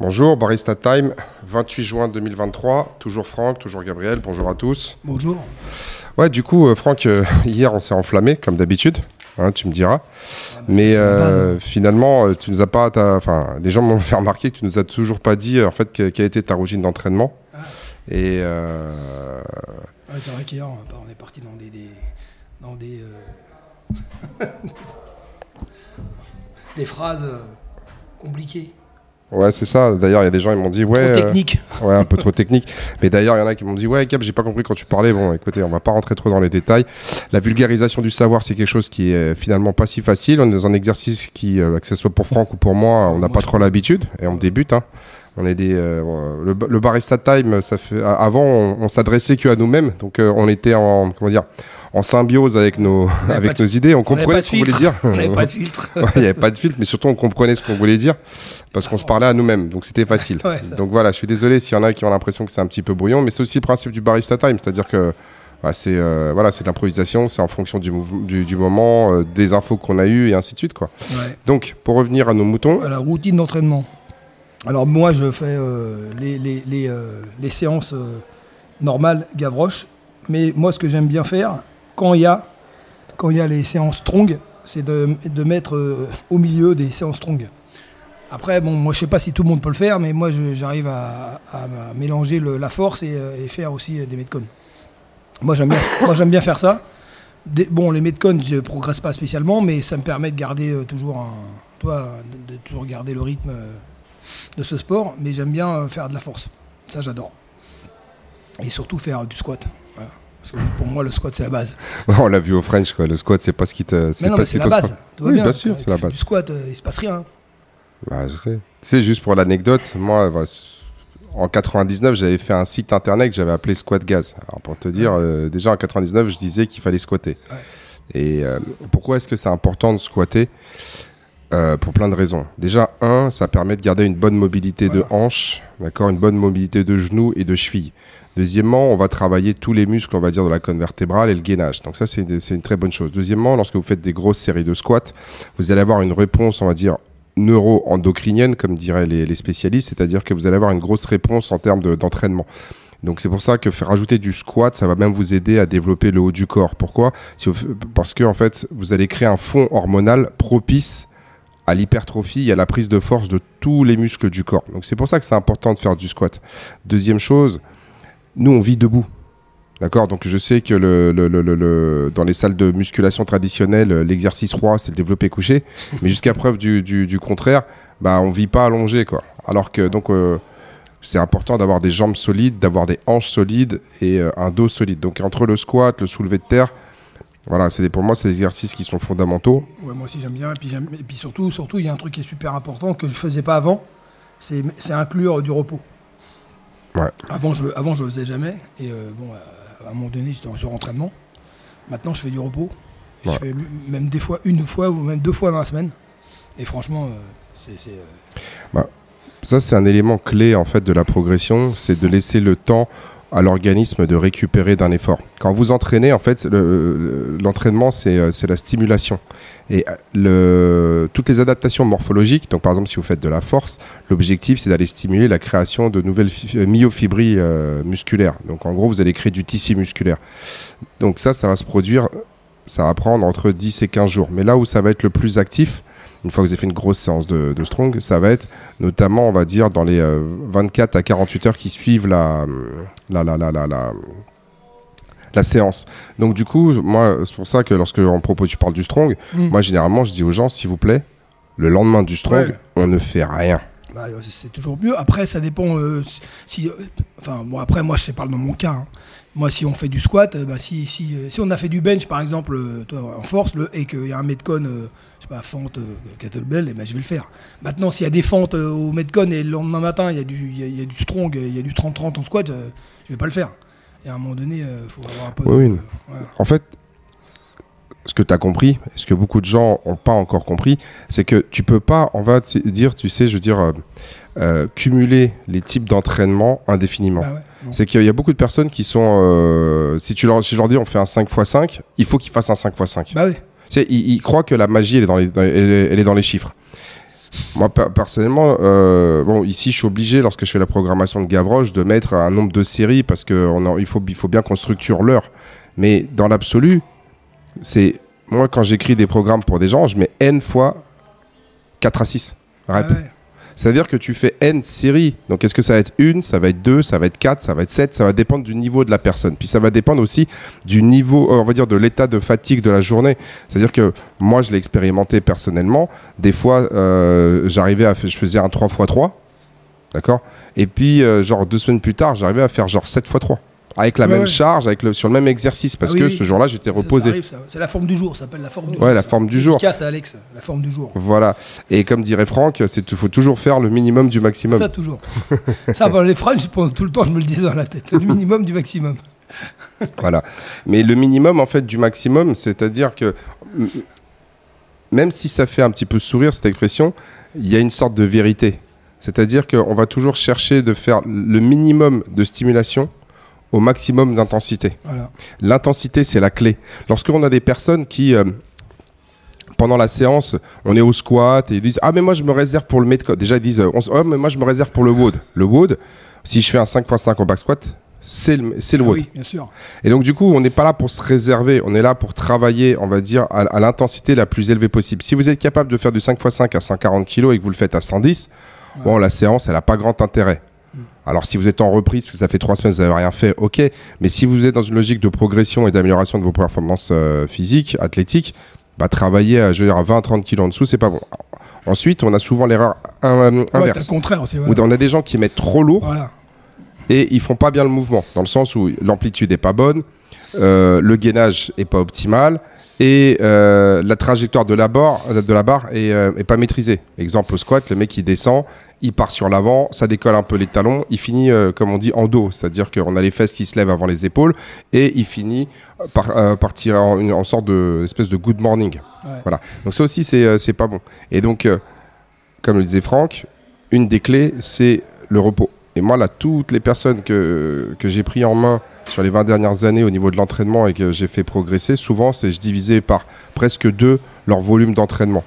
Bonjour, Barista Time, 28 juin 2023, toujours Franck, toujours Gabriel, bonjour à tous. Bonjour. Ouais, du coup, Franck, hier on s'est enflammé, comme d'habitude, hein, tu me diras. Ah, mais finalement, tu nous as pas, les gens m'ont fait remarquer que tu nous as toujours pas dit en fait quelle était ta routine d'entraînement. Ah. Et ouais, c'est vrai qu'hier on est parti dans des phrases compliquées. Ouais, c'est ça. D'ailleurs, il y a des gens qui m'ont dit ouais, trop technique. Ouais, un peu trop technique. Mais d'ailleurs, il y en a qui m'ont dit ouais, Gab, j'ai pas compris quand tu parlais. Bon, écoutez, on va pas rentrer trop dans les détails. La vulgarisation du savoir, c'est quelque chose qui est finalement pas si facile. On est dans un exercice qui, que ce soit pour Franck ou pour moi, on n'a pas trop l'habitude et on débute. Hein. On est des le Barista Time. Ça fait avant, on s'adressait qu'à nous-mêmes. Donc, on était en en symbiose avec nos idées, on comprenait ce qu'on voulait dire. Il n'y avait pas de filtre. Il n'y avait pas de filtre, mais surtout on comprenait ce qu'on voulait dire parce qu'on se parlait à nous-mêmes, donc c'était facile. Ouais, donc voilà, je suis désolé s'il y en a qui ont l'impression que c'est un petit peu brouillon, mais c'est aussi le principe du Barista Time, c'est-à-dire que bah, c'est voilà, c'est de l'improvisation, c'est en fonction du moment, des infos qu'on a eues et ainsi de suite, quoi. Ouais. Donc pour revenir à nos moutons. À la routine d'entraînement. Alors moi je fais les séances normales Gavroche, mais moi ce que j'aime bien faire quand il y a les séances strong, c'est de mettre au milieu des séances strong. Après, bon, moi, je ne sais pas si tout le monde peut le faire, mais moi, j'arrive à mélanger la force et faire aussi des metcons. Moi, j'aime bien faire ça. Bon, les metcons, je ne progresse pas spécialement, mais ça me permet de garder toujours garder le rythme de ce sport. Mais j'aime bien faire de la force. Ça, j'adore. Et surtout faire du squat. Voilà. Parce que pour moi, le squat, c'est la base. On l'a vu au French, quoi. Le squat, c'est pas ce qui te. C'est pas c'est la base. Oui, bien sûr, c'est la base. Du squat, il se passe rien. Bah, je sais. Tu sais, juste pour l'anecdote, moi, en 99, j'avais fait un site internet que j'avais appelé SquatGaz. Alors, pour te dire, déjà en 99, je disais qu'il fallait squatter. Ouais. Et pourquoi est-ce que c'est important de squatter? Pour plein de raisons. Déjà, ça permet de garder une bonne mobilité de hanche, d'accord, une bonne mobilité de genoux et de cheville. Deuxièmement, on va travailler tous les muscles, on va dire, de la colonne vertébrale et le gainage. Donc ça, c'est une très bonne chose. Deuxièmement, lorsque vous faites des grosses séries de squats, vous allez avoir une réponse, on va dire, neuro-endocrinienne, comme diraient les spécialistes, c'est-à-dire que vous allez avoir une grosse réponse en termes d'entraînement. Donc c'est pour ça que faire ajouter du squat, ça va même vous aider à développer le haut du corps. Pourquoi ? Parce que en fait, vous allez créer un fond hormonal propice à l'hypertrophie et à la prise de force de tous les muscles du corps. Donc c'est pour ça que c'est important de faire du squat. Deuxième chose, nous on vit debout. D'accord, donc je sais que dans les salles de musculation traditionnelles, l'exercice roi, c'est le développé couché, mais jusqu'à preuve du contraire, bah on vit pas allongé, quoi. Alors que donc c'est important d'avoir des jambes solides, d'avoir des hanches solides et un dos solide. Donc entre le squat, le soulevé de terre, voilà, pour moi, c'est des exercices qui sont fondamentaux. Ouais, moi aussi j'aime bien, et puis surtout, il y a un truc qui est super important que je faisais pas avant, c'est inclure du repos. Ouais. Avant, je le faisais jamais, et à un moment donné, j'étais en surentraînement. Maintenant, je fais du repos. Et ouais. Je fais même des fois, une fois ou même deux fois dans la semaine. Et franchement, ça, c'est un élément clé en fait de la progression, c'est de laisser le temps à l'organisme de récupérer d'un effort. Quand vous entraînez, en fait, l'entraînement, c'est la stimulation. Et toutes les adaptations morphologiques, donc par exemple si vous faites de la force, l'objectif c'est d'aller stimuler la création de nouvelles myofibrilles musculaires. Donc en gros vous allez créer du tissu musculaire. Donc ça va se produire, ça va prendre entre 10 et 15 jours. Mais là où ça va être le plus actif, une fois que vous avez fait une grosse séance de strong, ça va être notamment, on va dire, dans les 24 à 48 heures qui suivent la séance. Donc du coup, moi, c'est pour ça que lorsque en propos tu parles du strong, moi généralement je dis aux gens, s'il vous plaît, le lendemain du strong, on ne fait rien. Bah, c'est toujours mieux. Après, ça dépend. Après, moi, je te parle dans mon cas. Hein. Moi, si on fait du squat, si on a fait du bench, par exemple, en force, et qu'il y a un metcon, fente, kettlebell, je vais le faire. Maintenant, s'il y a des fentes au metcon et le lendemain matin, il y a du strong, il y a du 30-30 en squat, je vais pas le faire. Et à un moment donné, il faut avoir un peu En fait, ce que tu as compris, ce que beaucoup de gens n'ont pas encore compris, c'est que tu peux pas, on va dire, cumuler les types d'entraînement indéfiniment. Bah ouais, c'est qu'il y a beaucoup de personnes qui sont, si je leur dis on fait un 5x5, il faut qu'ils fassent un 5x5. Bah oui. Ils croient que la magie, elle est dans les chiffres. Moi, personnellement, bon, ici, je suis obligé, lorsque je fais la programmation de Gavroche, de mettre un nombre de séries parce qu'il faut bien qu'on structure l'heure. Mais dans l'absolu, c'est... Moi, quand j'écris des programmes pour des gens, je mets N fois 4 à 6 rep. Ah ouais. C'est-à-dire que tu fais N séries. Donc, est-ce que ça va être 1, ça va être 2, ça va être 4, ça va être 7 ? Ça va dépendre du niveau de la personne. Puis, ça va dépendre aussi du niveau, on va dire, de l'état de fatigue de la journée. C'est-à-dire que moi, je l'ai expérimenté personnellement. Des fois, je faisais un 3x3. D'accord ? Et puis, genre, 2 semaines plus tard, j'arrivais à faire genre 7x3. Avec la même charge, sur le même exercice, parce que ce jour-là, j'étais reposé. Ça arrive, ça. C'est la forme du jour, ça s'appelle la forme du jour. Ouais, la forme du jour. C'est Alex, la forme du jour. Voilà. Et comme dirait Franck, il faut toujours faire le minimum du maximum. Ça, toujours. Ça, les French, tout le temps, je me le disais dans la tête. Le minimum du maximum. Voilà. Mais le minimum, en fait, du maximum, c'est-à-dire que, même si ça fait un petit peu sourire, cette expression, il y a une sorte de vérité. C'est-à-dire qu'on va toujours chercher de faire le minimum de stimulation au maximum d'intensité. Voilà. L'intensité, c'est la clé. Lorsqu'on a des personnes qui, pendant la séance, on est au squat et ils disent « Ah, mais moi, je me réserve pour le Metcon. » Déjà, ils disent « Ah, mais moi, je me réserve pour le WOD. » Le WOD, si je fais un 5x5 au back squat, c'est le WOD. Oui, bien sûr. Et donc, du coup, on n'est pas là pour se réserver. On est là pour travailler, on va dire, à l'intensité la plus élevée possible. Si vous êtes capable de faire du 5x5 à 140 kg et que vous le faites à 110, bon, la séance, elle n'a pas grand intérêt. Alors si vous êtes en reprise, parce que ça fait 3 semaines vous n'avez rien fait, ok, mais si vous êtes dans une logique de progression et d'amélioration de vos performances physiques, athlétiques, bah, travailler à 20-30 kilos en dessous, c'est pas bon. Ensuite, on a souvent l'erreur inverse. C'est le contraire aussi, voilà. On a des gens qui mettent trop lourd, voilà, et ils font pas bien le mouvement, dans le sens où l'amplitude est pas bonne, le gainage est pas optimal, et la trajectoire de la barre est pas maîtrisée. Exemple au squat, le mec il descend, il part sur l'avant, ça décolle un peu les talons, il finit comme on dit en dos, c'est-à-dire qu'on a les fesses qui se lèvent avant les épaules et il finit par tirer en sorte de espèce de good morning. Ouais. Voilà. Donc ça aussi c'est pas bon. Et donc comme le disait Franck, une des clés c'est le repos. Et moi là toutes les personnes que j'ai pris en main sur les 20 dernières années au niveau de l'entraînement et que j'ai fait progresser, souvent je divisais par presque 2 leur volume d'entraînement.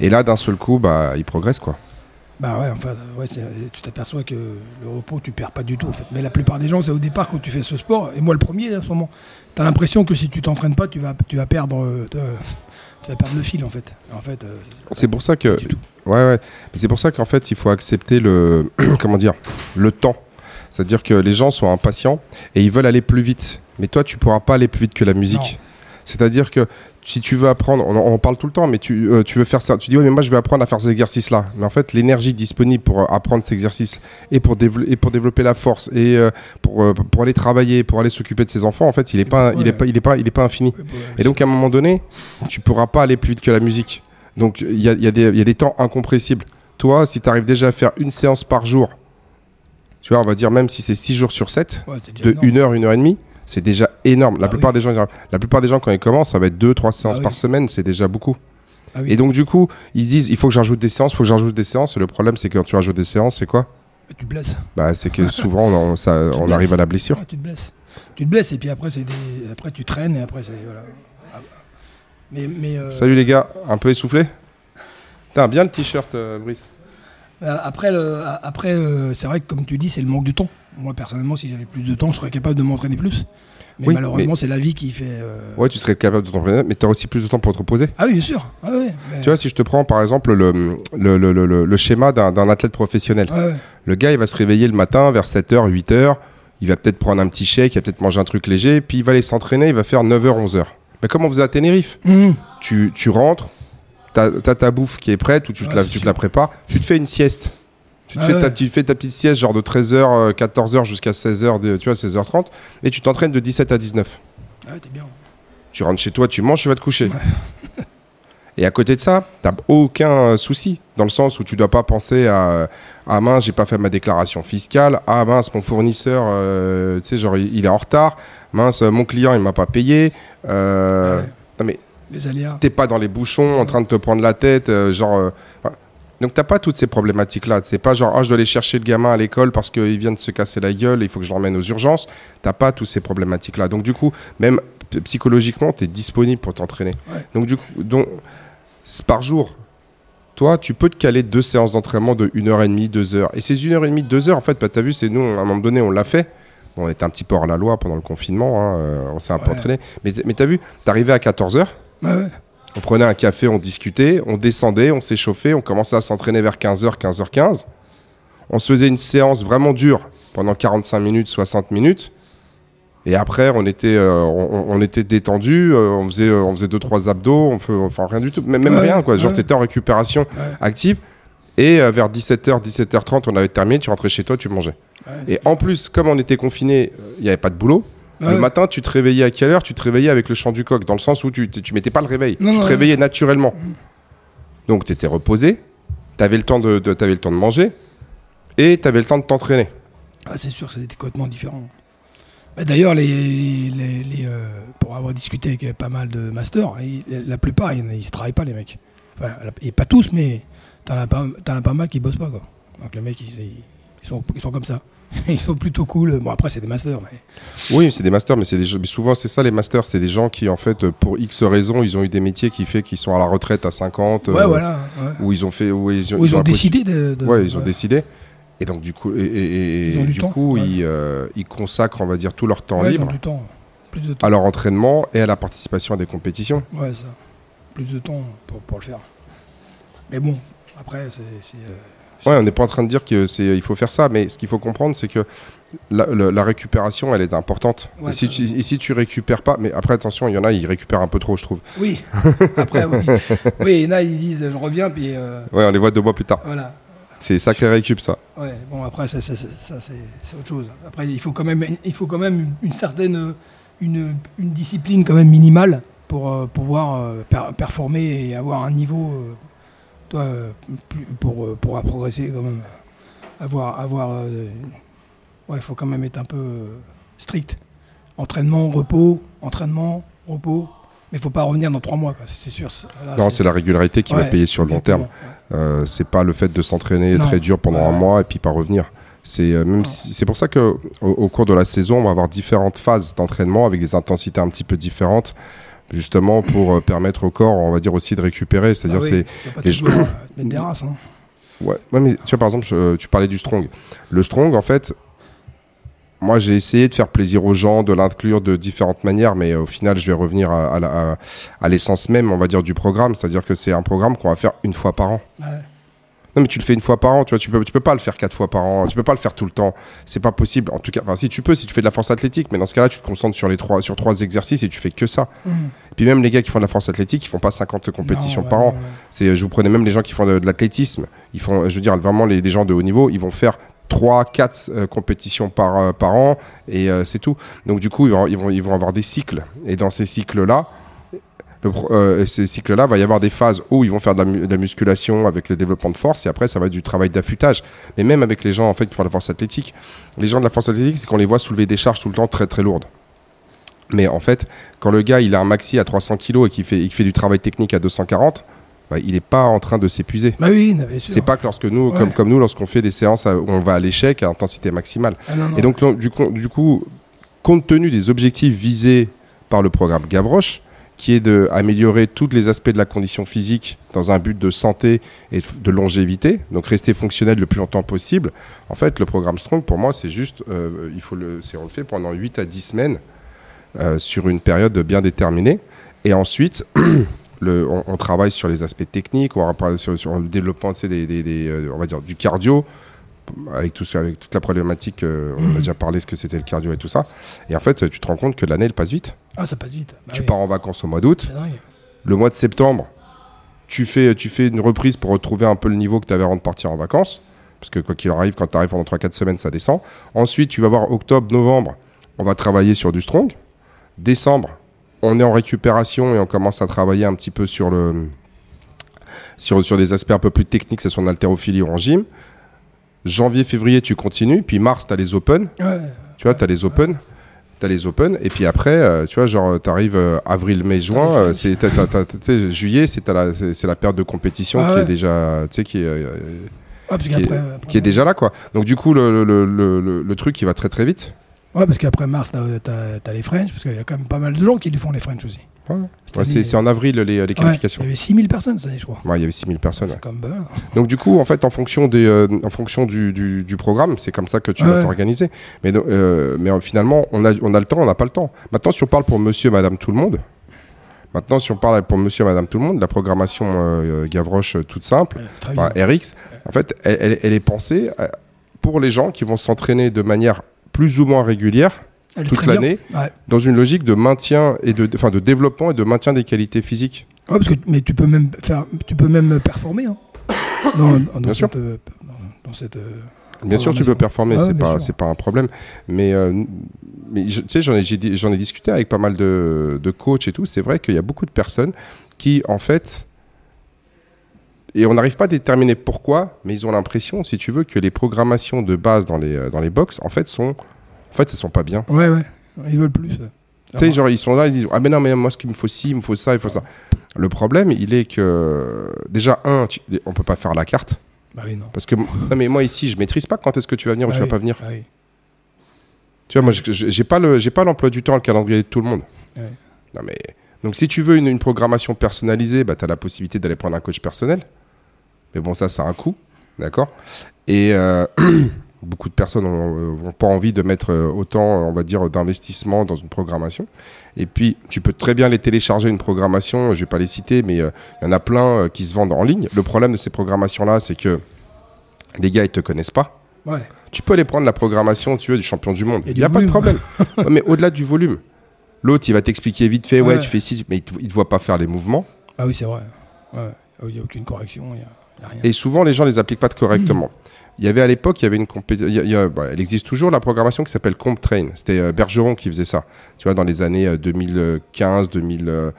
Et là, d'un seul coup, bah, ils progressent quoi. Bah ouais, enfin, ouais, tu t'aperçois que le repos, tu perds pas du tout en fait. Mais la plupart des gens, c'est au départ quand tu fais ce sport, et moi le premier en ce moment, t'as l'impression que si tu t'entraînes pas, tu vas perdre, tu vas perdre le fil en fait. C'est pour ça que, ouais, mais c'est pour ça qu'en fait, il faut accepter le, comment dire, le temps. C'est-à-dire que les gens sont impatients et ils veulent aller plus vite. Mais toi, tu ne pourras pas aller plus vite que la musique. Non. C'est-à-dire que si tu veux apprendre, on en parle tout le temps, mais tu veux faire ça. Tu dis, oui, mais moi, je veux apprendre à faire ces exercices-là. Mais en fait, l'énergie disponible pour apprendre cet exercice et pour développer la force et pour aller travailler, pour aller s'occuper de ses enfants, en fait, il n'est pas infini. Et donc, à un moment donné, tu ne pourras pas aller plus vite que la musique. Donc, il y a des temps incompressibles. Toi, si tu arrives déjà à faire une séance par jour, tu vois, on va dire même si c'est 6 jours sur 7, ouais, de 1 heure, 1 heure et demie, c'est déjà énorme. La plupart des gens, quand ils commencent, ça va être 2-3 séances par semaine, c'est déjà beaucoup. Ah oui. Et donc du coup, ils disent, il faut que j'ajoute des séances, Et le problème, c'est que quand tu rajoutes des séances, c'est quoi ? Tu te blesses. Bah, c'est que souvent, on arrive à la blessure. Ah, tu te blesses et puis après, après tu traînes et après, voilà. Salut les gars, un peu essoufflé ? T'as bien le t-shirt, Brice. Après, c'est vrai que comme tu dis, c'est le manque de temps. Moi, personnellement, si j'avais plus de temps, je serais capable de m'entraîner plus. Mais oui, malheureusement, c'est la vie qui fait... Ouais, tu serais capable de t'entraîner, mais tu as aussi plus de temps pour te reposer. Ah oui, bien sûr. Ah oui, mais... Tu vois, si je te prends, par exemple, le schéma d'un athlète professionnel. Ah ouais. Le gars, il va se réveiller le matin vers 7h, 8h. Il va peut-être prendre un petit shake, il va peut-être manger un truc léger. Puis, il va aller s'entraîner, il va faire 9h, 11h. Mais comme on faisait à Tenerife, tu rentres... T'as ta bouffe qui est prête ou tu te la prépares, tu te fais une sieste. Tu fais ta petite sieste genre de 13h, 14h jusqu'à 16h, tu vois, 16h30, et tu t'entraînes de 17 à 19. Ah, t'es bien. Tu rentres chez toi, tu manges, tu vas te coucher. Ouais. Et à côté de ça, t'as aucun souci, dans le sens où tu dois pas penser à « Ah mince, j'ai pas fait ma déclaration fiscale. Ah mince, mon fournisseur, tu sais, genre il est en retard. Mince, mon client, il m'a pas payé. » Non mais... Les aléas. T'es pas dans les bouchons en train de te prendre la tête, donc t'as pas toutes ces problématiques là. C'est pas genre je dois aller chercher le gamin à l'école parce qu'il vient de se casser la gueule, il faut que je l'emmène aux urgences. T'as pas toutes ces problématiques là. Donc du coup, même psychologiquement, t'es disponible pour t'entraîner. Ouais. Donc du coup, par jour, toi, tu peux te caler deux séances d'entraînement de 1h30, 2h. Et ces 1h30, 2h, en fait, bah, tu as vu, c'est nous, à un moment donné, on l'a fait. Bon, on était un petit peu hors la loi pendant le confinement, hein, on s'est un peu entraîné. Mais tu as vu, tu arrivais à 14h, on prenait un café, on discutait, on descendait, on s'échauffait, on commençait à s'entraîner vers 15h, 15h15. On se faisait une séance vraiment dure pendant 45 minutes, 60 minutes. Et après, on était détendu, on faisait 2-3 abdos, enfin rien du tout, même rien quoi. Genre t'étais en récupération active et vers 17h, 17h30, on avait terminé, tu rentrais chez toi, tu mangeais. Et en plus, comme on était confinés, il n'y avait pas de boulot. Le matin, tu te réveillais à quelle heure? Tu te réveillais avec le chant du coq, dans le sens où tu mettais pas le réveil, tu te réveillais naturellement. Donc t'étais reposé, t'avais le temps de manger et t'avais le temps de t'entraîner. Ah c'est sûr, c'était complètement différent. Bah d'ailleurs, pour avoir discuté avec pas mal de masters, la plupart, ils ne travaillent pas, les mecs. Enfin, et pas tous, mais t'en as pas mal qui bossent pas, quoi. Donc les mecs, ils sont comme ça. Ils sont plutôt cool. Bon, après, c'est des masters. Mais... Oui, c'est des masters, mais souvent, c'est ça, les masters. C'est des gens qui, en fait, pour X raisons, ils ont eu des métiers qui fait qu'ils sont à la retraite à 50. Ouais, voilà. Ou ouais. ils ont décidé de... Ouais, ils ont décidé. Et donc du coup, ils consacrent, on va dire, tout leur temps libre à leur entraînement et à la participation à des compétitions. Ouais, ça. Plus de temps pour le faire. Mais bon, après, c'est... Ouais, on n'est pas en train de dire qu'il faut faire ça, mais ce qu'il faut comprendre, c'est que la récupération, elle est importante. Ouais, et si tu récupères pas... Mais après, attention, il y en a, ils récupèrent un peu trop, je trouve. Oui, après, oui. Oui, il y en a, ils disent, je reviens, puis... Ouais, on les voit 2 mois plus tard. Voilà. C'est sacré récup, ça. Ouais, bon, après, ça c'est autre chose. Après, il faut quand même une certaine une discipline quand même minimale pour pouvoir performer et avoir un niveau pour progresser quand même. Il faut quand même être un peu strict. Entraînement, repos. Mais il ne faut pas revenir dans 3 mois, quoi. C'est sûr. Là, non, c'est la régularité qui va payer sur le long terme. Ouais. Ce n'est pas le fait de s'entraîner très dur pendant un mois et puis pas revenir. C'est pour ça qu'au cours de la saison, on va avoir différentes phases d'entraînement avec des intensités un petit peu différentes, justement pour permettre au corps, on va dire, aussi de récupérer. C'est-à-dire, mettre des races. Hein. Ouais, mais tu vois, par exemple, tu parlais du strong. Le strong, en fait... Moi, j'ai essayé de faire plaisir aux gens, de l'inclure de différentes manières, mais au final, je vais revenir à l'essence même, on va dire, du programme. C'est-à-dire que c'est un programme qu'on va faire 1 fois par an. Ouais. Non, mais tu le fais 1 fois par an, tu vois, tu peux pas le faire 4 fois par an, tu peux pas le faire tout le temps. C'est pas possible. En tout cas, enfin, si tu fais de la force athlétique, mais dans ce cas-là, tu te concentres sur trois exercices et tu fais que ça. Et puis même les gars qui font de la force athlétique, ils font pas 50 compétitions par an. Ouais. Je vous prenais même les gens qui font de l'athlétisme. Ils font, je veux dire, vraiment les gens de haut niveau, ils vont faire 3-4 compétitions par an et c'est tout. Donc du coup, ils vont avoir des cycles. Et dans ces cycles-là, il va y avoir des phases où ils vont faire de la musculation avec le développement de force et après, ça va être du travail d'affûtage. Mais même avec les gens en fait, qui font de la force athlétique, les gens de la force athlétique, c'est qu'on les voit soulever des charges tout le temps très très lourdes. Mais en fait, quand le gars il a un maxi à 300 kg et qu'il fait du travail technique à 240, il n'est pas en train de s'épuiser. Bah oui, bien sûr. C'est pas que lorsque nous, comme nous, lorsqu'on fait des séances où on va à l'échec à intensité maximale. Ah non, non. Et donc, du coup, compte tenu des objectifs visés par le programme Gavroche, qui est d'améliorer tous les aspects de la condition physique dans un but de santé et de longévité, donc rester fonctionnel le plus longtemps possible, en fait, le programme Strong, pour moi, c'est juste, on le fait pendant 8 à 10 semaines sur une période bien déterminée. Et ensuite... On travaille sur les aspects techniques, sur le développement on va dire, du cardio, avec toute la problématique, on a déjà parlé ce que c'était le cardio et tout ça. Et en fait, tu te rends compte que l'année, elle passe vite. Ah, ça passe vite. Bah tu pars en vacances au mois d'août. Le mois de septembre, tu fais une reprise pour retrouver un peu le niveau que tu avais avant de partir en vacances. Parce que quoi qu'il arrive, quand tu arrives pendant 3-4 semaines, ça descend. Ensuite, tu vas voir octobre, novembre, on va travailler sur du strong. Décembre, on est en récupération et on commence à travailler un petit peu sur des aspects un peu plus techniques, c'est son haltérophilie ou en gym. Janvier, février, tu continues. Puis mars, tu as les open. Ouais, tu vois, tu as les open. T'as les open. Et puis après, tu vois, genre, t'arrives avril, mai, juin. Juillet, c'est la période de compétition est déjà... Tu sais, qui est déjà là, quoi. Donc du coup, le truc, il va très très vite. Ouais, parce qu'après mars, t'as les French, parce qu'il y a quand même pas mal de gens qui les font, les French aussi. Ouais. Ouais, c'est en avril les qualifications. Il y avait 6000 personnes cette année, je crois. Ouais, il y avait 6000 personnes. Ouais. Comme ben. Donc du coup, en fait, en fonction du programme, c'est comme ça que tu vas t'organiser. Mais finalement, on a le temps, on n'a pas le temps. Maintenant, si on parle pour monsieur, madame, tout le monde. Maintenant, si on parle pour monsieur, madame, tout le monde, la programmation Gavroche toute simple, RX, en fait, elle est pensée pour les gens qui vont s'entraîner de manière plus ou moins régulière toute l'année, dans une logique de maintien et de développement et de maintien des qualités physiques. Ouais, parce que tu peux même faire, tu peux même performer. Hein. Bien sûr, tu peux performer, c'est pas un problème. Mais tu sais, j'en ai discuté avec pas mal de coachs et tout. C'est vrai qu'il y a beaucoup de personnes qui, en fait, et on n'arrive pas à déterminer pourquoi, mais ils ont l'impression, si tu veux, que les programmations de base dans les box, en fait, elles sont pas bien. Ouais, ils veulent plus. Tu sais, genre, ils sont là, ils disent « Ah mais non, mais moi, ce qu'il me faut ci, il me faut ça, il me faut ça. » Le problème, il est que, déjà, on peut pas faire la carte. Bah oui, non. Parce que, non mais moi, ici, je maîtrise pas quand est-ce que tu vas venir ou tu vas pas venir. Bah oui. Tu vois, moi, j'ai pas l'emploi du temps, le calendrier de tout le monde. Ouais. Non mais... Donc, si tu veux une programmation personnalisée, bah, tu as la possibilité d'aller prendre un coach personnel. Mais bon, ça a un coût, d'accord ? Et... beaucoup de personnes n'ont pas envie de mettre autant, on va dire, d'investissement dans une programmation. Et puis, tu peux très bien les télécharger, une programmation, je ne vais pas les citer, mais il y en a plein qui se vendent en ligne. Le problème de ces programmations-là, c'est que les gars, ils ne te connaissent pas. Ouais. Tu peux aller prendre la programmation, tu veux, du champion du monde. Il n'y a pas de problème. Ouais, mais au-delà du volume, l'autre, il va t'expliquer vite fait, ouais, tu fais 6, mais il ne te voit pas faire les mouvements. Ah oui, c'est vrai. Il n'y a aucune correction, il n'y a rien. Et souvent, les gens ne les appliquent pas correctement. Il y avait à l'époque, il y avait une elle existe toujours, la programmation qui s'appelle CompTrain. C'était Bergeron qui faisait ça. Tu vois, dans les années 2015, 2000,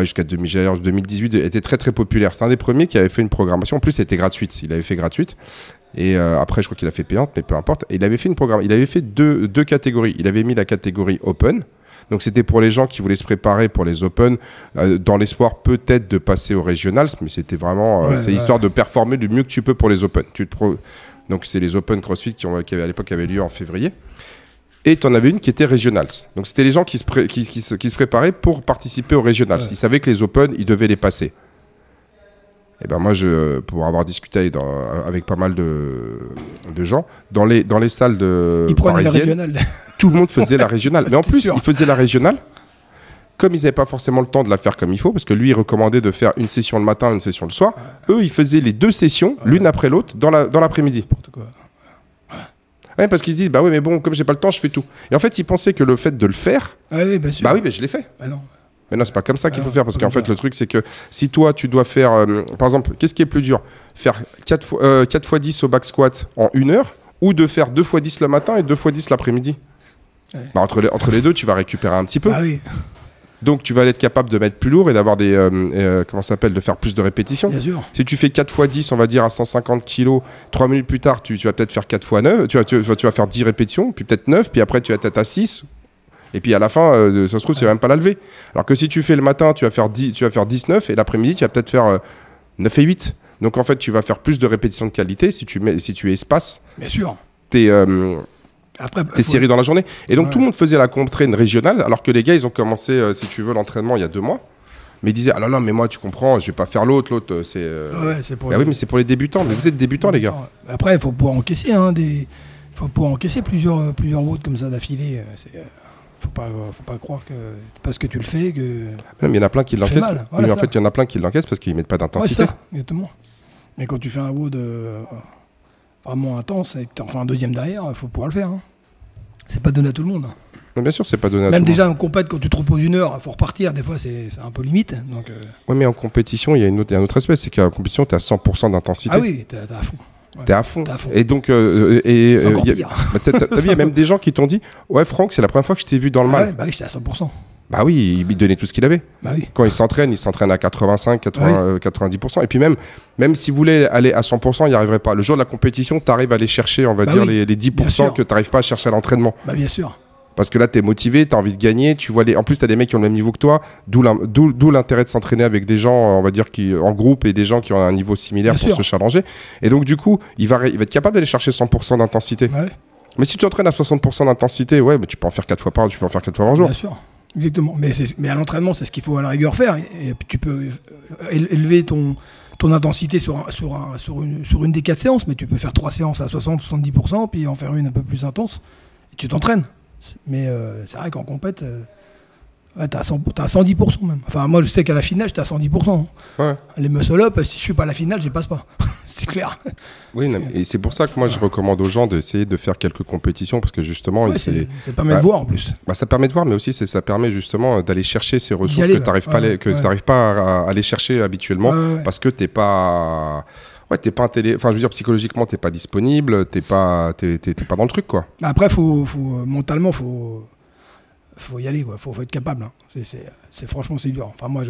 jusqu'à 2018, elle était très très populaire. C'était un des premiers qui avait fait une programmation. En plus, elle était gratuite. Il avait fait gratuite. Et après, je crois qu'il a fait payante, mais peu importe. Et il avait fait une programmation. Il avait fait deux catégories. Il avait mis la catégorie Open. Donc, c'était pour les gens qui voulaient se préparer pour les Open, dans l'espoir peut-être de passer aux Regionals, mais c'était vraiment c'est l'histoire de performer le mieux que tu peux pour les Open. Donc, c'est les Open CrossFit qui à l'époque avaient lieu en février. Et tu en avais une qui était Regionals. Donc, c'était les gens qui se préparaient pour participer aux Regionals. Ouais. Ils savaient que les Open, ils devaient les passer. Et ben moi, pour avoir discuté avec pas mal de gens, dans les salles parisiennes, tout le monde faisait la régionale. Mais en plus, ils faisaient la régionale. Comme ils n'avaient pas forcément le temps de la faire comme il faut, parce que lui, il recommandait de faire une session le matin, une session le soir. Ouais. Eux, ils faisaient les deux sessions, l'une après l'autre, dans l'après-midi. N'importe quoi. Ouais, parce qu'ils se disent, bah oui, mais bon, comme j'ai pas le temps, je fais tout. Et en fait, ils pensaient que le fait de le faire, bah oui, je l'ai fait. Bah non. Mais non, c'est pas comme ça qu'il faut faire, parce qu'en fait, le truc, c'est que si toi, tu dois faire, par exemple, qu'est-ce qui est plus dur ? Faire 4 fois 10 au back squat en 1 heure, ou de faire 2 fois 10 le matin et 2 fois 10 l'après-midi ? Ouais. Bah, entre les deux, tu vas récupérer un petit peu. Ah oui. Donc tu vas être capable de mettre plus lourd et d'avoir des de faire plus de répétitions. Bien sûr. Si tu fais 4 x 10, on va dire à 150 kg, 3 minutes plus tard, tu vas peut-être faire 4 x 9, tu vas faire 10 répétitions, puis peut-être 9, puis après tu vas être à 6. Et puis à la fin, ça se trouve, tu vas même pas la lever. Alors que si tu fais le matin, tu vas faire 19 et l'après-midi, tu vas peut-être faire 9 et 8. Donc en fait, tu vas faire plus de répétitions de qualité si tu espaces. Bien sûr. Tes séries dans la journée. Et donc tout le monde faisait la CompTrain régionale, alors que les gars, ils ont commencé, si tu veux, l'entraînement il y a 2 mois. Mais ils disaient, ah non, mais moi, tu comprends, je vais pas faire l'autre, c'est... c'est pour oui, mais c'est pour les débutants. Mais vous êtes débutants, les gars. Après, il faut pouvoir encaisser, plusieurs watts comme ça d'affilée. Faut pas croire que parce que tu le fais que... Mais il y en a plein qui l'encaissent. En fait, il y en a plein qui l'encaissent parce qu'ils mettent pas d'intensité. Exactement. Mais quand tu fais un WOD vraiment intense et que tu en fais un deuxième derrière, il faut pouvoir le faire. Hein. C'est pas donné à tout le monde. Non, bien sûr, c'est pas donné à tout le monde. Même déjà en compète, quand tu te reposes 1 heure, il faut repartir. Des fois, c'est un peu limite. Oui, mais en compétition, il y a un autre aspect, c'est qu'en compétition, tu es à 100% d'intensité. Ah oui, tu es à fond. Ouais. T'es à fond. Et donc, il y a même des gens qui t'ont dit, ouais, Franck, c'est la première fois que je t'ai vu dans le mal. Ouais, bah oui, j'étais à 100%. Bah oui, il donnait tout ce qu'il avait. Bah oui. Quand il s'entraîne à 85, 90%. Et puis même si vous voulez aller à 100%, il n'y arriverait pas. Le jour de la compétition, t'arrives à aller chercher, on va dire, les 10% que t'arrives pas à chercher à l'entraînement. Bah bien sûr. Parce que là, t'es motivé, t'as envie de gagner. Tu vois en plus, t'as des mecs qui ont le même niveau que toi. D'où l'intérêt de s'entraîner avec des gens, on va dire, en groupe et des gens qui ont un niveau similaire bien pour se challenger. Et donc, du coup, il va être capable d'aller chercher 100% d'intensité. Ouais. Mais si tu t'entraînes à 60% d'intensité, ouais, mais tu peux en faire 4 fois par jour. Bien sûr. Exactement. Mais à l'entraînement, c'est ce qu'il faut à la rigueur faire. Et tu peux élever ton intensité sur une des 4 séances, mais tu peux faire 3 séances à 60-70%, puis en faire une un peu plus intense, et tu t'entraînes. Mais c'est vrai qu'en compète, ouais, t'as 110% même. Enfin, moi, je sais qu'à la finale, j'étais à 110%. Hein. Ouais. Les muscle-up, si je suis pas à la finale, j'y passe pas. C'est clair. Oui, non, et c'est pour ça que moi, je recommande aux gens d'essayer de faire quelques compétitions, parce que justement... Ouais, ça permet de voir, en plus. Bah, ça permet de voir, mais aussi, ça permet justement d'aller chercher ces ressources que t'arrives pas à aller chercher habituellement, parce que t'es pas... Ouais, t'es pas enfin, je veux dire, psychologiquement, t'es pas disponible, t'es pas dans le truc, quoi. Après, faut mentalement, faut y aller, quoi. Faut être capable, hein. Franchement, c'est dur. Enfin, moi,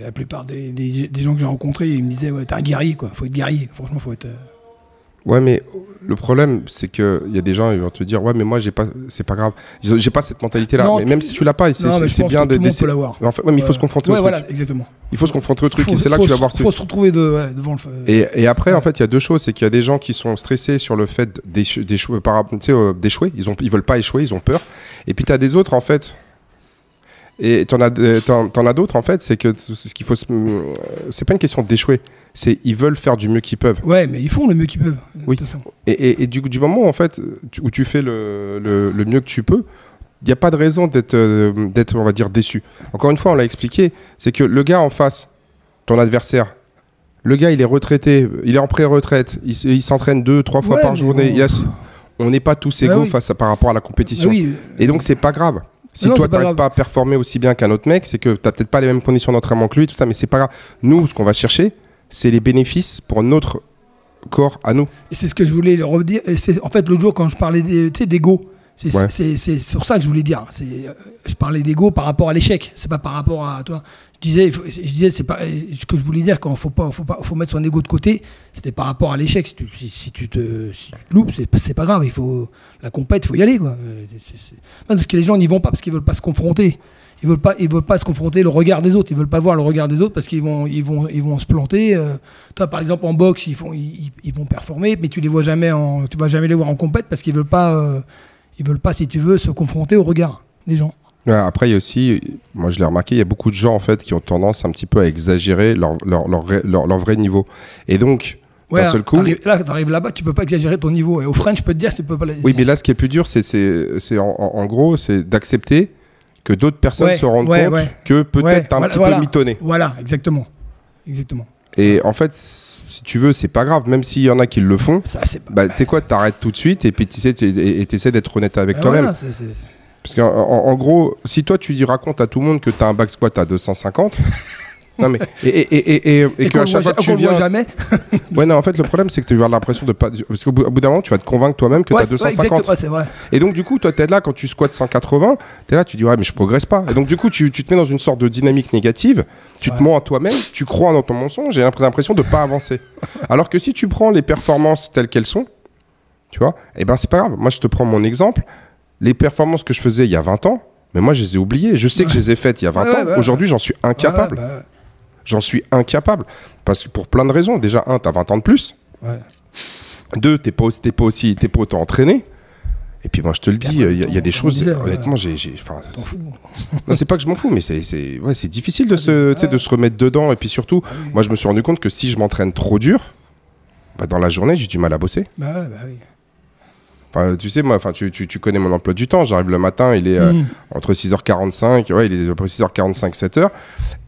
la plupart des gens que j'ai rencontrés, ils me disaient, ouais, t'es un guerrier, quoi. Faut être guerrier. Franchement, faut être. Ouais, mais le problème, c'est que il y a des gens, ils vont te dire, ouais, mais moi, c'est pas grave, j'ai pas cette mentalité-là. Non, mais même si tu l'as pas, c'est bien d'essayer. En fait, ouais, mais il faut se confronter. Ouais, voilà, exactement. Il faut se confronter au truc, et c'est là que tu vas voir. Il faut se retrouver devant le. Et après, en fait, il y a 2 choses, c'est qu'il y a des gens qui sont stressés sur le fait d'échouer. Ils veulent pas échouer, ils ont peur. Et puis t'as des autres, en fait. Et t'en as d'autres, en fait, c'est que c'est ce qu'il faut. C'est pas une question d'échouer. C'est ils veulent faire du mieux qu'ils peuvent. Ouais, mais ils font le mieux qu'ils peuvent. Oui. De toute façon. Et du moment en fait où tu fais le mieux que tu peux, il n'y a pas de raison d'être on va dire déçu. Encore une fois, on l'a expliqué, c'est que le gars en face, ton adversaire, le gars il est retraité, il est en pré-retraite, il s'entraîne 2-3 fois par journée. On n'est pas tous égaux face par rapport à la compétition. Oui. Et donc c'est pas grave. Si toi, tu n'arrives pas à performer aussi bien qu'un autre mec, c'est que tu n'as peut-être pas les mêmes conditions d'entraînement que lui, tout ça, mais c'est pas grave. Nous, ce qu'on va chercher, c'est les bénéfices pour notre corps à nous. Et c'est ce que je voulais redire. En fait, l'autre jour, quand je parlais d'ego, c'est sur ça que je voulais dire. Je parlais d'ego par rapport à l'échec, c'est pas par rapport à toi. Je disais c'est pas, ce que je voulais dire quand faut mettre son ego de côté, c'était par rapport à l'échec. Si tu te loupes, c'est pas grave. Il faut la compète, il faut y aller, quoi. Parce que les gens n'y vont pas parce qu'ils veulent pas se confronter. Ils veulent pas se confronter le regard des autres. Ils veulent pas voir le regard des autres parce qu'ils vont se planter. Toi, par exemple, en boxe, ils vont performer, mais tu les vois jamais tu vas jamais les voir en compète parce qu'ils veulent pas. Ils veulent pas, si tu veux, se confronter au regard des gens. Ouais, après, il y a aussi, moi je l'ai remarqué, il y a beaucoup de gens en fait qui ont tendance un petit peu à exagérer leur vrai niveau. Et donc, d'un seul coup... Là, tu arrives là-bas, tu peux pas exagérer ton niveau. Et au French, je peux te dire, tu peux pas... Oui, mais là, ce qui est plus dur, c'est en gros, c'est d'accepter que d'autres personnes se rendent compte que peut-être t'as un petit peu mitonné. Voilà, exactement. Et en fait, si tu veux, c'est pas grave. Même s'il y en a qui le font, tu sais quoi, t'arrêtes tout de suite et puis t'essaies d'être honnête avec toi-même. Voilà, parce qu'en gros, si toi tu racontes à tout le monde que t'as un back squat à 250, non mais et qu'à chaque fois que tu viens, jamais. Ouais, non, en fait, le problème c'est que tu vas avoir l'impression de pas, parce qu'au bout d'un moment, tu vas te convaincre toi-même que t'as 250. Ouais, c'est vrai. Et donc du coup, toi t'es là quand tu squattes 180, t'es là, tu dis ouais, mais je progresse pas. Et donc du coup, tu te mets dans une sorte de dynamique négative. Tu te mens à toi-même, tu crois dans ton mensonge. J'ai l'impression de pas avancer. Alors que si tu prends les performances telles qu'elles sont, tu vois, et ben c'est pas grave. Moi, je te prends mon exemple. Les performances que je faisais il y a 20 ans, mais moi je les ai oubliées. Je sais que je les ai faites il y a 20 ans. Aujourd'hui, j'en suis incapable. J'en suis incapable. Parce que pour plein de raisons. Déjà, 1, t'as 20 ans de plus. 2, t'es pas autant entraîné. Et puis moi, je te le dis, il y a des choses... Disait, honnêtement, t'en fous. Non, c'est pas que je m'en fous, mais c'est difficile de se remettre dedans. Et puis surtout, moi, je me suis rendu compte que si je m'entraîne trop dur, dans la journée, j'ai du mal à bosser. Oui. Enfin, tu sais, moi, enfin, tu connais mon emploi du temps. J'arrive le matin, il est entre 6h45, entre 6h45, 7h.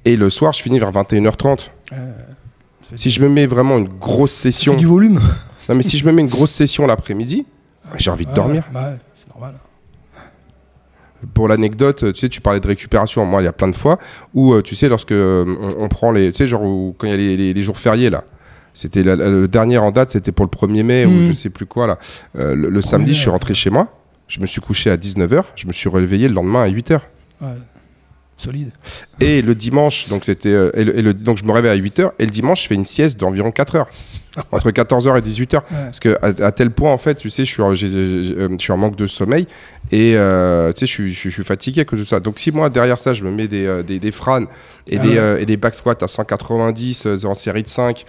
Et le soir, je finis vers 21h30. Si je me mets vraiment une grosse session... C'est du volume. Non, mais si je me mets une grosse session l'après-midi, j'ai envie de dormir. C'est normal. Pour l'anecdote, tu sais, tu parlais de récupération. Moi, il y a plein de fois où, tu sais, lorsque on prend les... Tu sais, genre, quand il y a les jours fériés, là. C'était le dernier en date, c'était pour le 1er mai ou je sais plus quoi là. Le samedi, je suis rentré chez moi, je me suis couché à 19h, je me suis réveillé le lendemain à 8h. Ouais. Solide. Et le dimanche, donc donc je me réveille à 8h et le dimanche, je fais une sieste d'environ 4h. Entre 14h et 18h parce que à tel point en fait, tu sais, je suis en manque de sommeil et tu sais, je suis fatigué à cause de ça. Donc si moi derrière ça, je me mets des franes et des back squats à 190 en série de 5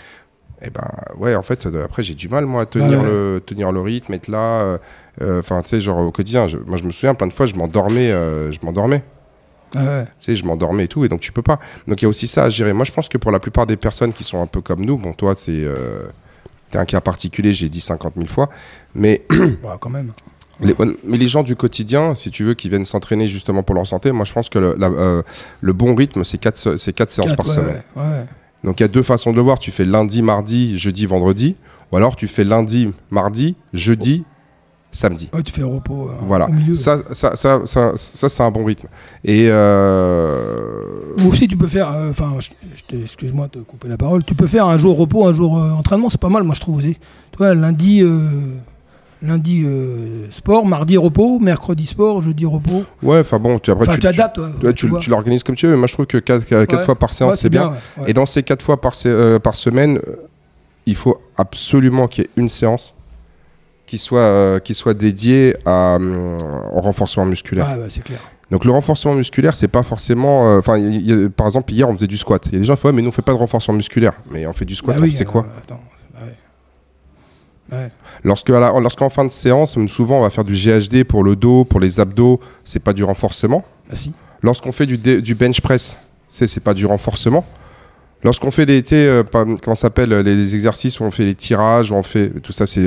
Et ben ouais, en fait, après j'ai du mal moi à tenir le rythme, être là. Enfin, tu sais, genre au quotidien, moi je me souviens plein de fois, je m'endormais. Ah ouais. Tu sais, je m'endormais et tout, et donc tu peux pas. Donc il y a aussi ça à gérer. Moi je pense que pour la plupart des personnes qui sont un peu comme nous, bon toi c'est t'es un cas particulier, j'ai dit 50 000 fois, mais bah, quand même. Mais les gens du quotidien, si tu veux, qui viennent s'entraîner justement pour leur santé, moi je pense que le bon rythme, c'est 4 séances par semaine. Ouais. Donc il y a deux façons de le voir, tu fais lundi, mardi, jeudi, vendredi, ou alors tu fais lundi, mardi, jeudi, samedi. Ouais, tu fais repos voilà. Au milieu. Ça c'est un bon rythme. Et ou aussi tu peux faire, enfin excuse-moi de te couper la parole, tu peux faire un jour repos, un jour entraînement, c'est pas mal moi je trouve aussi. Tu vois, lundi sport, mardi repos, mercredi sport, jeudi repos. Ouais, enfin bon, tu adaptes. Tu l'organises comme tu veux. Mais moi, je trouve que 4 fois par séance, c'est bien. Ouais. Et dans ces 4 fois par semaine, il faut absolument qu'il y ait une séance qui soit dédiée au renforcement musculaire. Ah, bah, c'est clair. Donc le renforcement musculaire, c'est pas forcément. Enfin, par exemple, hier, on faisait du squat. Il y a des gens qui font ouais, mais nous, on fait pas de renforcement musculaire. Mais on fait du squat, bah, oui, c'est quoi attends. Ouais. Lorsqu'en fin de séance, souvent on va faire du GHD pour le dos, pour les abdos, c'est pas du renforcement. Ah, si. Lorsqu'on fait du bench press, c'est pas du renforcement. Lorsqu'on fait les exercices où on fait les tirages, où on fait tout ça, c'est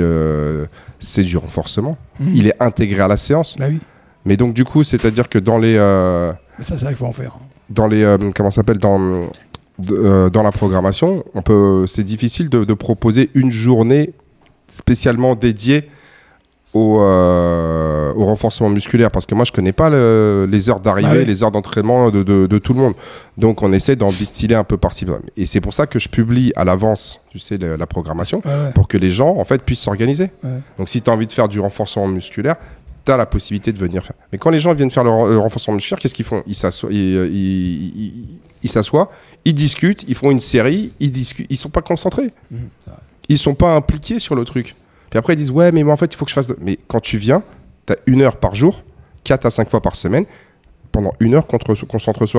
du renforcement. Il est intégré à la séance. Bah oui. Mais donc du coup, c'est-à-dire que dans les mais ça c'est vrai qu'il faut en faire. Dans les dans la programmation, c'est difficile de proposer une journée spécialement dédié au renforcement musculaire, parce que moi je connais pas les heures d'arrivée, ah ouais, les heures d'entraînement de tout le monde, donc on essaie d'en distiller un peu par-ci, et c'est pour ça que je publie à l'avance, tu sais, la programmation, ah ouais, pour que les gens en fait puissent s'organiser, ah ouais. Donc si tu as envie de faire du renforcement musculaire, tu as la possibilité de venir faire, mais quand les gens viennent faire le renforcement musculaire, qu'est-ce qu'ils font? Ils s'assoient, ils discutent, ils font une série, ils sont pas concentrés, ils sont pas impliqués sur le truc. Puis après ils disent ouais mais moi en fait il faut que je fasse. Mais quand tu viens, t'as une heure par jour, 4 à 5 fois par semaine, pendant une heure concentre-toi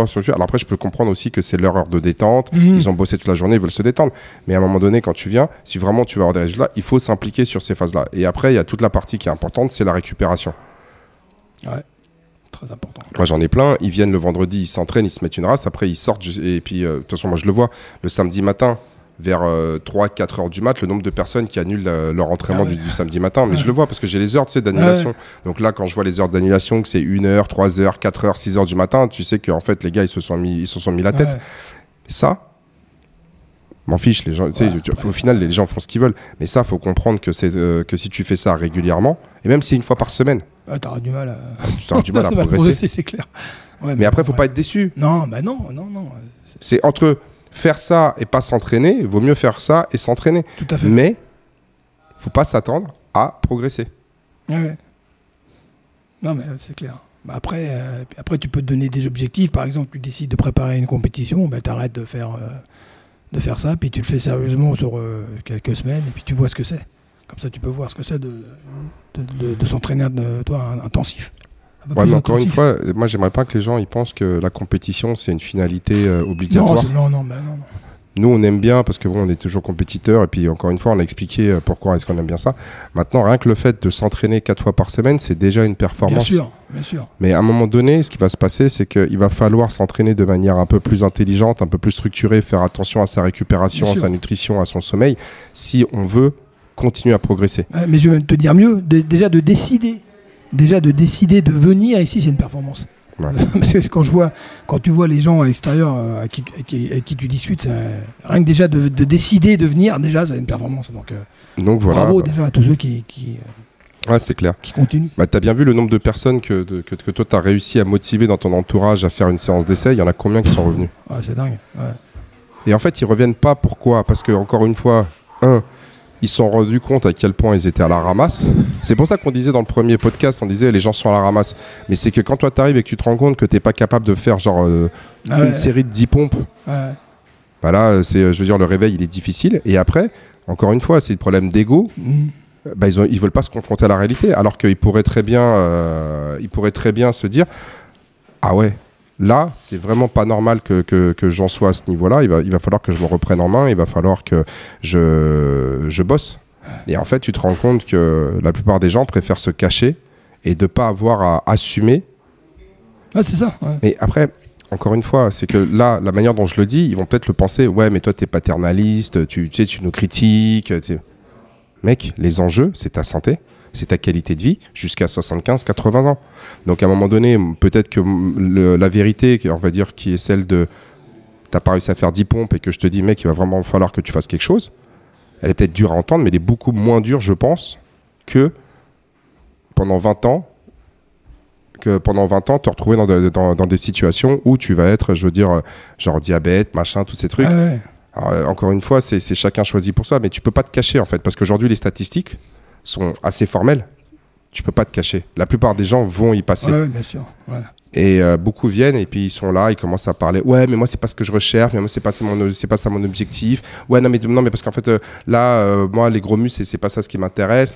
sur le truc. Alors après je peux comprendre aussi que c'est leur heure de détente, ils ont bossé toute la journée, ils veulent se détendre. Mais à un moment donné quand tu viens, si vraiment tu veux avoir des résultats, il faut s'impliquer sur ces phases-là. Et après il y a toute la partie qui est importante, c'est la récupération. Ouais. Très important. Moi j'en ai plein, ils viennent le vendredi, ils s'entraînent, ils se mettent une race, après ils sortent et puis de toute façon moi je le vois le samedi matin. Vers 3-4 heures du mat, le nombre de personnes qui annulent leur entraînement du samedi matin. Mais je le vois parce que j'ai les heures, tu sais, d'annulation. Donc là, quand je vois les heures d'annulation, que c'est 1 heure, 3 heures, 4 heures, 6 heures du matin, tu sais qu'en fait, les gars, ils se sont mis la tête. Ça, m'en fiche. Les gens, au final, les gens font ce qu'ils veulent. Mais ça, il faut comprendre que, que si tu fais ça régulièrement, et même si c'est une fois par semaine, t'auras du mal à progresser. C'est clair. Ouais, mais après, il ne faut pas être déçu. Non, bah non. C'est entre... Faire ça et pas s'entraîner, vaut mieux faire ça et s'entraîner. Tout à fait. Mais faut pas s'attendre à progresser. Ouais. Non mais c'est clair. Bah après tu peux te donner des objectifs. Par exemple, tu décides de préparer une compétition, bah t'arrêtes de faire ça, puis tu le fais sérieusement sur quelques semaines, et puis tu vois ce que c'est. Comme ça, tu peux voir ce que c'est de s'entraîner, toi, intensif. Ouais, mais encore une fois, moi j'aimerais pas que les gens ils pensent que la compétition c'est une finalité obligatoire. Non. Nous on aime bien parce que bon, on est toujours compétiteurs et puis encore une fois on a expliqué pourquoi est-ce qu'on aime bien ça. Maintenant rien que le fait de s'entraîner 4 fois par semaine c'est déjà une performance. Bien sûr. Mais à un moment donné ce qui va se passer c'est qu'il va falloir s'entraîner de manière un peu plus intelligente, un peu plus structurée, faire attention à sa récupération, à sa nutrition, à son sommeil si on veut continuer à progresser. Mais je vais te dire mieux, déjà de décider de venir ici, c'est une performance. Ouais. Parce que quand tu vois les gens à l'extérieur avec qui tu discutes, rien que déjà de décider de venir, déjà, c'est une performance. Donc voilà, bravo déjà à tous ceux c'est clair, qui continuent. Bah, tu as bien vu le nombre de personnes que toi, tu as réussi à motiver dans ton entourage à faire une séance d'essai. Il y en a combien qui sont revenus? Ouais, c'est dingue. Ouais. Et en fait, ils ne reviennent pas. Pourquoi? Parce que, encore une fois, ils se sont rendus compte à quel point ils étaient à la ramasse. C'est pour ça qu'on disait dans le premier podcast, on disait les gens sont à la ramasse. Mais c'est que quand toi t'arrives et que tu te rends compte que t'es pas capable de faire genre une série de 10 pompes, bah là, je veux dire, le réveil il est difficile. Et après, encore une fois, c'est le problème d'ego. Bah, ils veulent pas se confronter à la réalité, alors qu'ils pourraient très bien se dire ah ouais, Là, c'est vraiment pas normal que j'en sois à ce niveau-là. Il va falloir que je me reprenne en main. Il va falloir que je bosse. Et en fait, tu te rends compte que la plupart des gens préfèrent se cacher et de ne pas avoir à assumer. Ah, c'est ça. Ouais. Mais après, encore une fois, c'est que là, la manière dont je le dis, ils vont peut-être le penser. Ouais, mais toi, t'es paternaliste, tu sais, tu nous critiques. T'sais. Mec, les enjeux, c'est ta santé, c'est ta qualité de vie jusqu'à 75-80 ans. Donc, à un moment donné, peut-être que la vérité, on va dire, qui est celle de t'as pas réussi à faire 10 pompes et que je te dis, mec, il va vraiment falloir que tu fasses quelque chose. Elle est peut-être dure à entendre, mais elle est beaucoup moins dure, je pense, que pendant 20 ans, te retrouver dans des situations où tu vas être, je veux dire, genre diabète, machin, tous ces trucs. Ah ouais. Alors, encore une fois, c'est chacun choisi pour ça, mais tu peux pas te cacher en fait, parce qu'aujourd'hui, les statistiques sont assez formelles. Tu peux pas te cacher. La plupart des gens vont y passer. Ouais, bien sûr. Ouais. Et beaucoup viennent et puis ils sont là, ils commencent à parler. Ouais, mais moi c'est pas ce que je recherche. Mais moi c'est pas ça mon objectif. Ouais, non mais parce qu'en fait là, moi les gros muscles, c'est pas ça ce qui m'intéresse.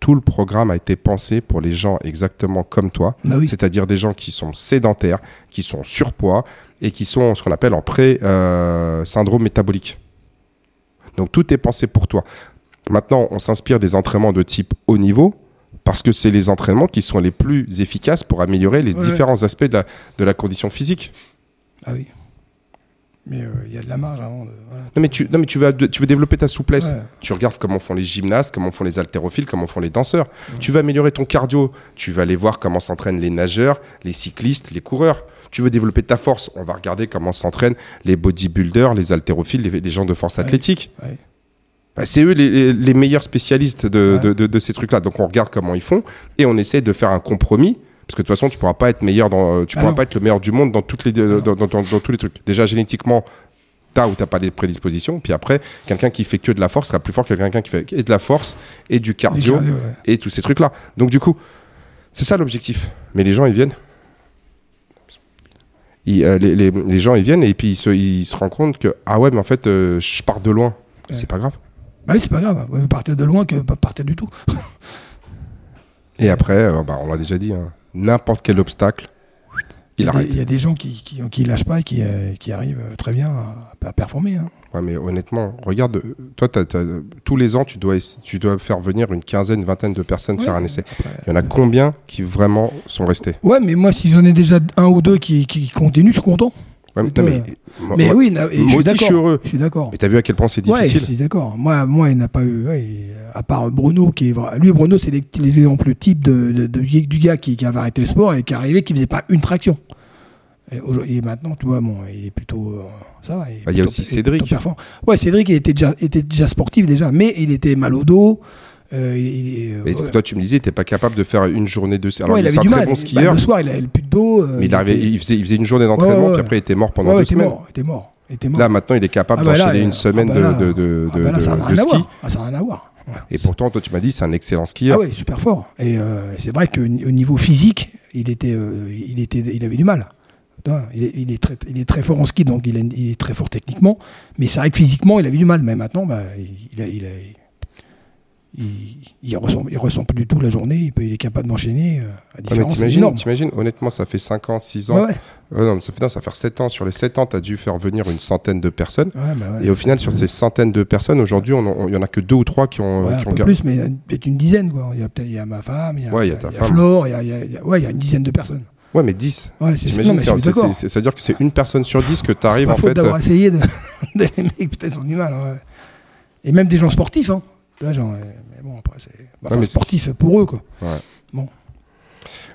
Tout le programme a été pensé pour les gens exactement comme toi, bah oui. C'est-à-dire des gens qui sont sédentaires, qui sont surpoids et qui sont ce qu'on appelle en pré-syndrome métabolique. Donc tout est pensé pour toi. Maintenant, on s'inspire des entraînements de type haut niveau, parce que c'est les entraînements qui sont les plus efficaces pour améliorer les différents aspects de la condition physique. Ah oui. Mais il y a de la marge avant. Voilà. Non mais tu veux développer ta souplesse. Ouais. Tu regardes comment font les gymnastes, comment font les haltérophiles, comment font les danseurs. Ouais. Tu veux améliorer ton cardio. Tu vas aller voir comment s'entraînent les nageurs, les cyclistes, les coureurs. Tu veux développer ta force. On va regarder comment s'entraînent les bodybuilders, les haltérophiles, les gens de force athlétique. Ouais. C'est eux les meilleurs spécialistes de ces trucs-là. Donc on regarde comment ils font et on essaie de faire un compromis. Parce que de toute façon, tu ne pourras pas être le meilleur du monde dans tous les trucs. Déjà, génétiquement, tu as ou tu n'as pas les prédispositions. Puis après, quelqu'un qui fait que de la force sera plus fort que quelqu'un qui fait et de la force et du cardio et tous ces trucs-là. Donc du coup, c'est ça l'objectif. Mais les gens, ils viennent. Les gens, ils viennent et puis ils se rendent compte que ah ouais, mais en fait, je pars de loin. Ouais. C'est pas grave. Bah oui, c'est pas grave. Vous partez de loin que pas partir du tout. Et après, on l'a déjà dit, hein, n'importe quel obstacle, il arrête. Il y a des gens qui lâchent pas et qui arrivent très bien à performer. Hein. Ouais, mais honnêtement, regarde, toi, tous les ans, tu dois faire venir une quinzaine, vingtaine de personnes faire un essai. Il y en a combien qui vraiment sont restés? Ouais, mais moi, si j'en ai déjà un ou deux qui continuent, je suis content. Ouais, non, mais oui, moi aussi je suis heureux. Je suis d'accord. Mais t'as vu à quel point c'est difficile. Ouais, je suis d'accord. Moi, il n'a pas eu. Ouais, à part Bruno, qui est lui, Bruno, c'est les exemples types du gars qui avait arrêté le sport et qui arrivait, qui faisait pas une traction. Et maintenant, tu vois, il est plutôt ça va. Il y a aussi Cédric. Ouais, Cédric, il était déjà sportif déjà, mais il était mal au dos. Toi, tu me disais, t'es pas capable de faire une journée de. Alors, il avait du mal. Très bon skieur. Le soir, il avait plus de dos. Mais il faisait une journée d'entraînement, puis après, il était mort pendant 2 semaines. Il était mort. Là, maintenant, il est capable d'enchaîner une semaine de ski. Ah, ça n'a rien à voir. Ouais. Et pourtant, toi, tu m'as dit, c'est un excellent skieur. Ah oui, super fort. Et c'est vrai qu'au niveau physique, il avait du mal. Il est très fort en ski, donc il est très fort techniquement. Mais c'est vrai que physiquement, il avait du mal. Mais maintenant, il ressent plus du tout la journée, il est capable d'enchaîner à différence. T'imagines, honnêtement, ça fait 5 ans, 6 ans. Ouais. Ça fait 7 ans. Sur les 7 ans, tu as dû faire venir une centaine de personnes. Ouais, et au final, sur ces centaines de personnes, aujourd'hui, il n'y en a que 2 ou 3 qui ont... Ouais, qui un ont peu plus, mais peut-être une dizaine. Quoi. Il y a ma femme, il y a Flore, il y a une dizaine de personnes. Ouais, mais 10. Ouais, c'est-à-dire que c'est 1 personne sur 10 que tu arrives en fait... C'est pas faute d'avoir essayé de... Les mecs, peut-être, ont du mal. Hein, ouais. Et même des gens sportifs, hein. Là, mais bon, après, c'est sportif pour eux, quoi. Ouais. Bon.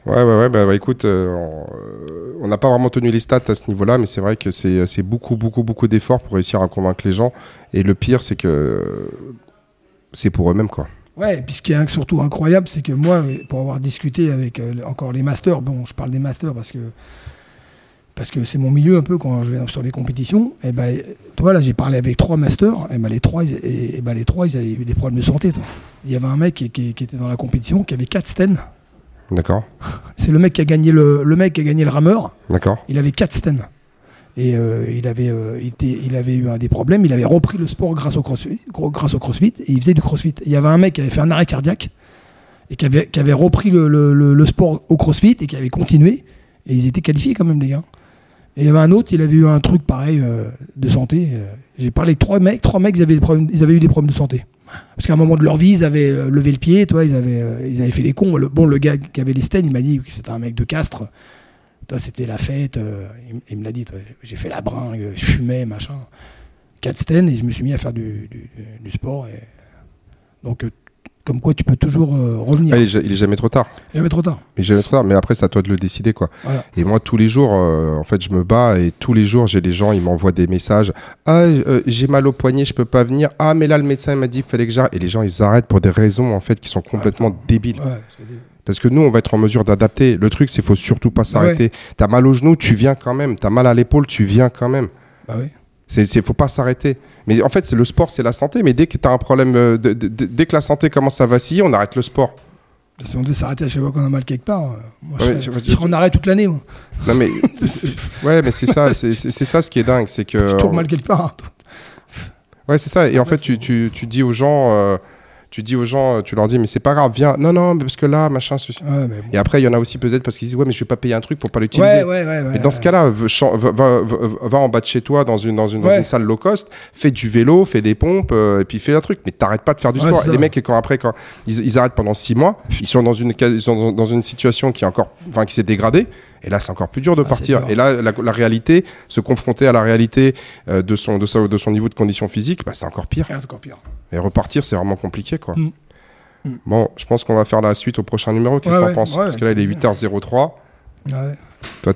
Ouais, écoute, on n'a pas vraiment tenu les stats à ce niveau-là, mais c'est vrai que c'est beaucoup, beaucoup, beaucoup d'efforts pour réussir à convaincre les gens. Et le pire, c'est que c'est pour eux-mêmes, quoi. Ouais, et puis ce qui est surtout incroyable, c'est que moi, pour avoir discuté avec encore les masters, bon, je parle des masters parce que c'est mon milieu un peu quand je vais sur les compétitions. Et ben, toi là, j'ai parlé avec 3 masters. Et ben les trois, ils avaient eu des problèmes de santé. Toi. Il y avait un mec qui était dans la compétition, qui avait 4 stènes. D'accord. C'est le mec qui a gagné le rameur. D'accord. Il avait 4 stènes. Et il avait eu des problèmes. Il avait repris le sport grâce au CrossFit. Et il faisait du CrossFit. Et il y avait un mec qui avait fait un arrêt cardiaque et qui avait repris le sport au CrossFit et qui avait continué. Et ils étaient qualifiés quand même, les gars. Et il y avait un autre, il avait eu un truc pareil de santé. J'ai parlé avec trois mecs, ils avaient eu des problèmes de santé. Parce qu'à un moment de leur vie, ils avaient levé le pied, toi, ils avaient fait les cons. Le gars qui avait les stènes, il m'a dit que c'était un mec de Castres. Toi, c'était la fête. Il me l'a dit, toi, j'ai fait la bringue, je fumais, machin. 4 stènes et je me suis mis à faire du sport. Et... Donc, comme quoi tu peux toujours revenir. Ah, il est jamais trop tard. Mais après c'est à toi de le décider quoi. Voilà. Et moi tous les jours en fait je me bats et tous les jours j'ai des gens, ils m'envoient des messages. Ah j'ai mal au poignet, je peux pas venir. Ah mais là le médecin il m'a dit qu'il fallait que j'arrête. Et les gens ils arrêtent pour des raisons en fait qui sont complètement débiles. Ouais, c'est débile. Parce que nous, on va être en mesure d'adapter. Le truc, c'est qu'il faut surtout pas s'arrêter. Ouais. T'as mal au genou, tu viens quand même. T'as mal à l'épaule, tu viens quand même. Bah oui. Il faut pas s'arrêter. Mais en fait, c'est le sport, c'est la santé. Mais dès que tu as un problème, dès que la santé commence à vaciller, on arrête le sport. Si on devait s'arrêter à chaque fois qu'on a mal quelque part, moi, ouais, je serais en arrêt toute l'année. Moi. Non, mais, ouais, mais c'est ça, c'est ça ce qui est dingue. C'est que, je tourne mal quelque part. Hein. Ouais, c'est ça. Et en fait, tu dis aux gens... tu leur dis, mais c'est pas grave, viens. Non, mais parce que là, machin, ceci. Ouais, bon. Et après, il y en a aussi peut-être parce qu'ils disent, ouais, mais je vais pas payer un truc pour pas l'utiliser. Mais dans ce cas-là, va en bas de chez toi, dans une salle low cost, fais du vélo, fais des pompes, et puis fais un truc. Mais t'arrêtes pas de faire du sport. Et les mecs, quand ils arrêtent pendant 6 mois, ils sont dans une situation qui s'est dégradée. Et là, c'est encore plus dur de partir. Et là, la réalité, se confronter à la réalité de son niveau de condition physique, bah, c'est encore pire. Et repartir, c'est vraiment compliqué, quoi. Bon, je pense qu'on va faire la suite au prochain numéro. Qu'est-ce que t'en penses ? Parce que là, il est 8h03. Ouais. Toi,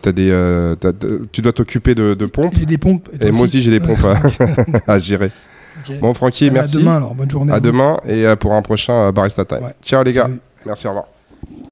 tu dois t'occuper de pompes. J'ai des pompes. Et moi aussi, j'ai des pompes à gérer. Okay. Bon, Francky, merci. À demain, alors. Bonne journée. À demain et pour un prochain Barista Time. Ouais. Ciao, les gars. Salut. Merci, au revoir.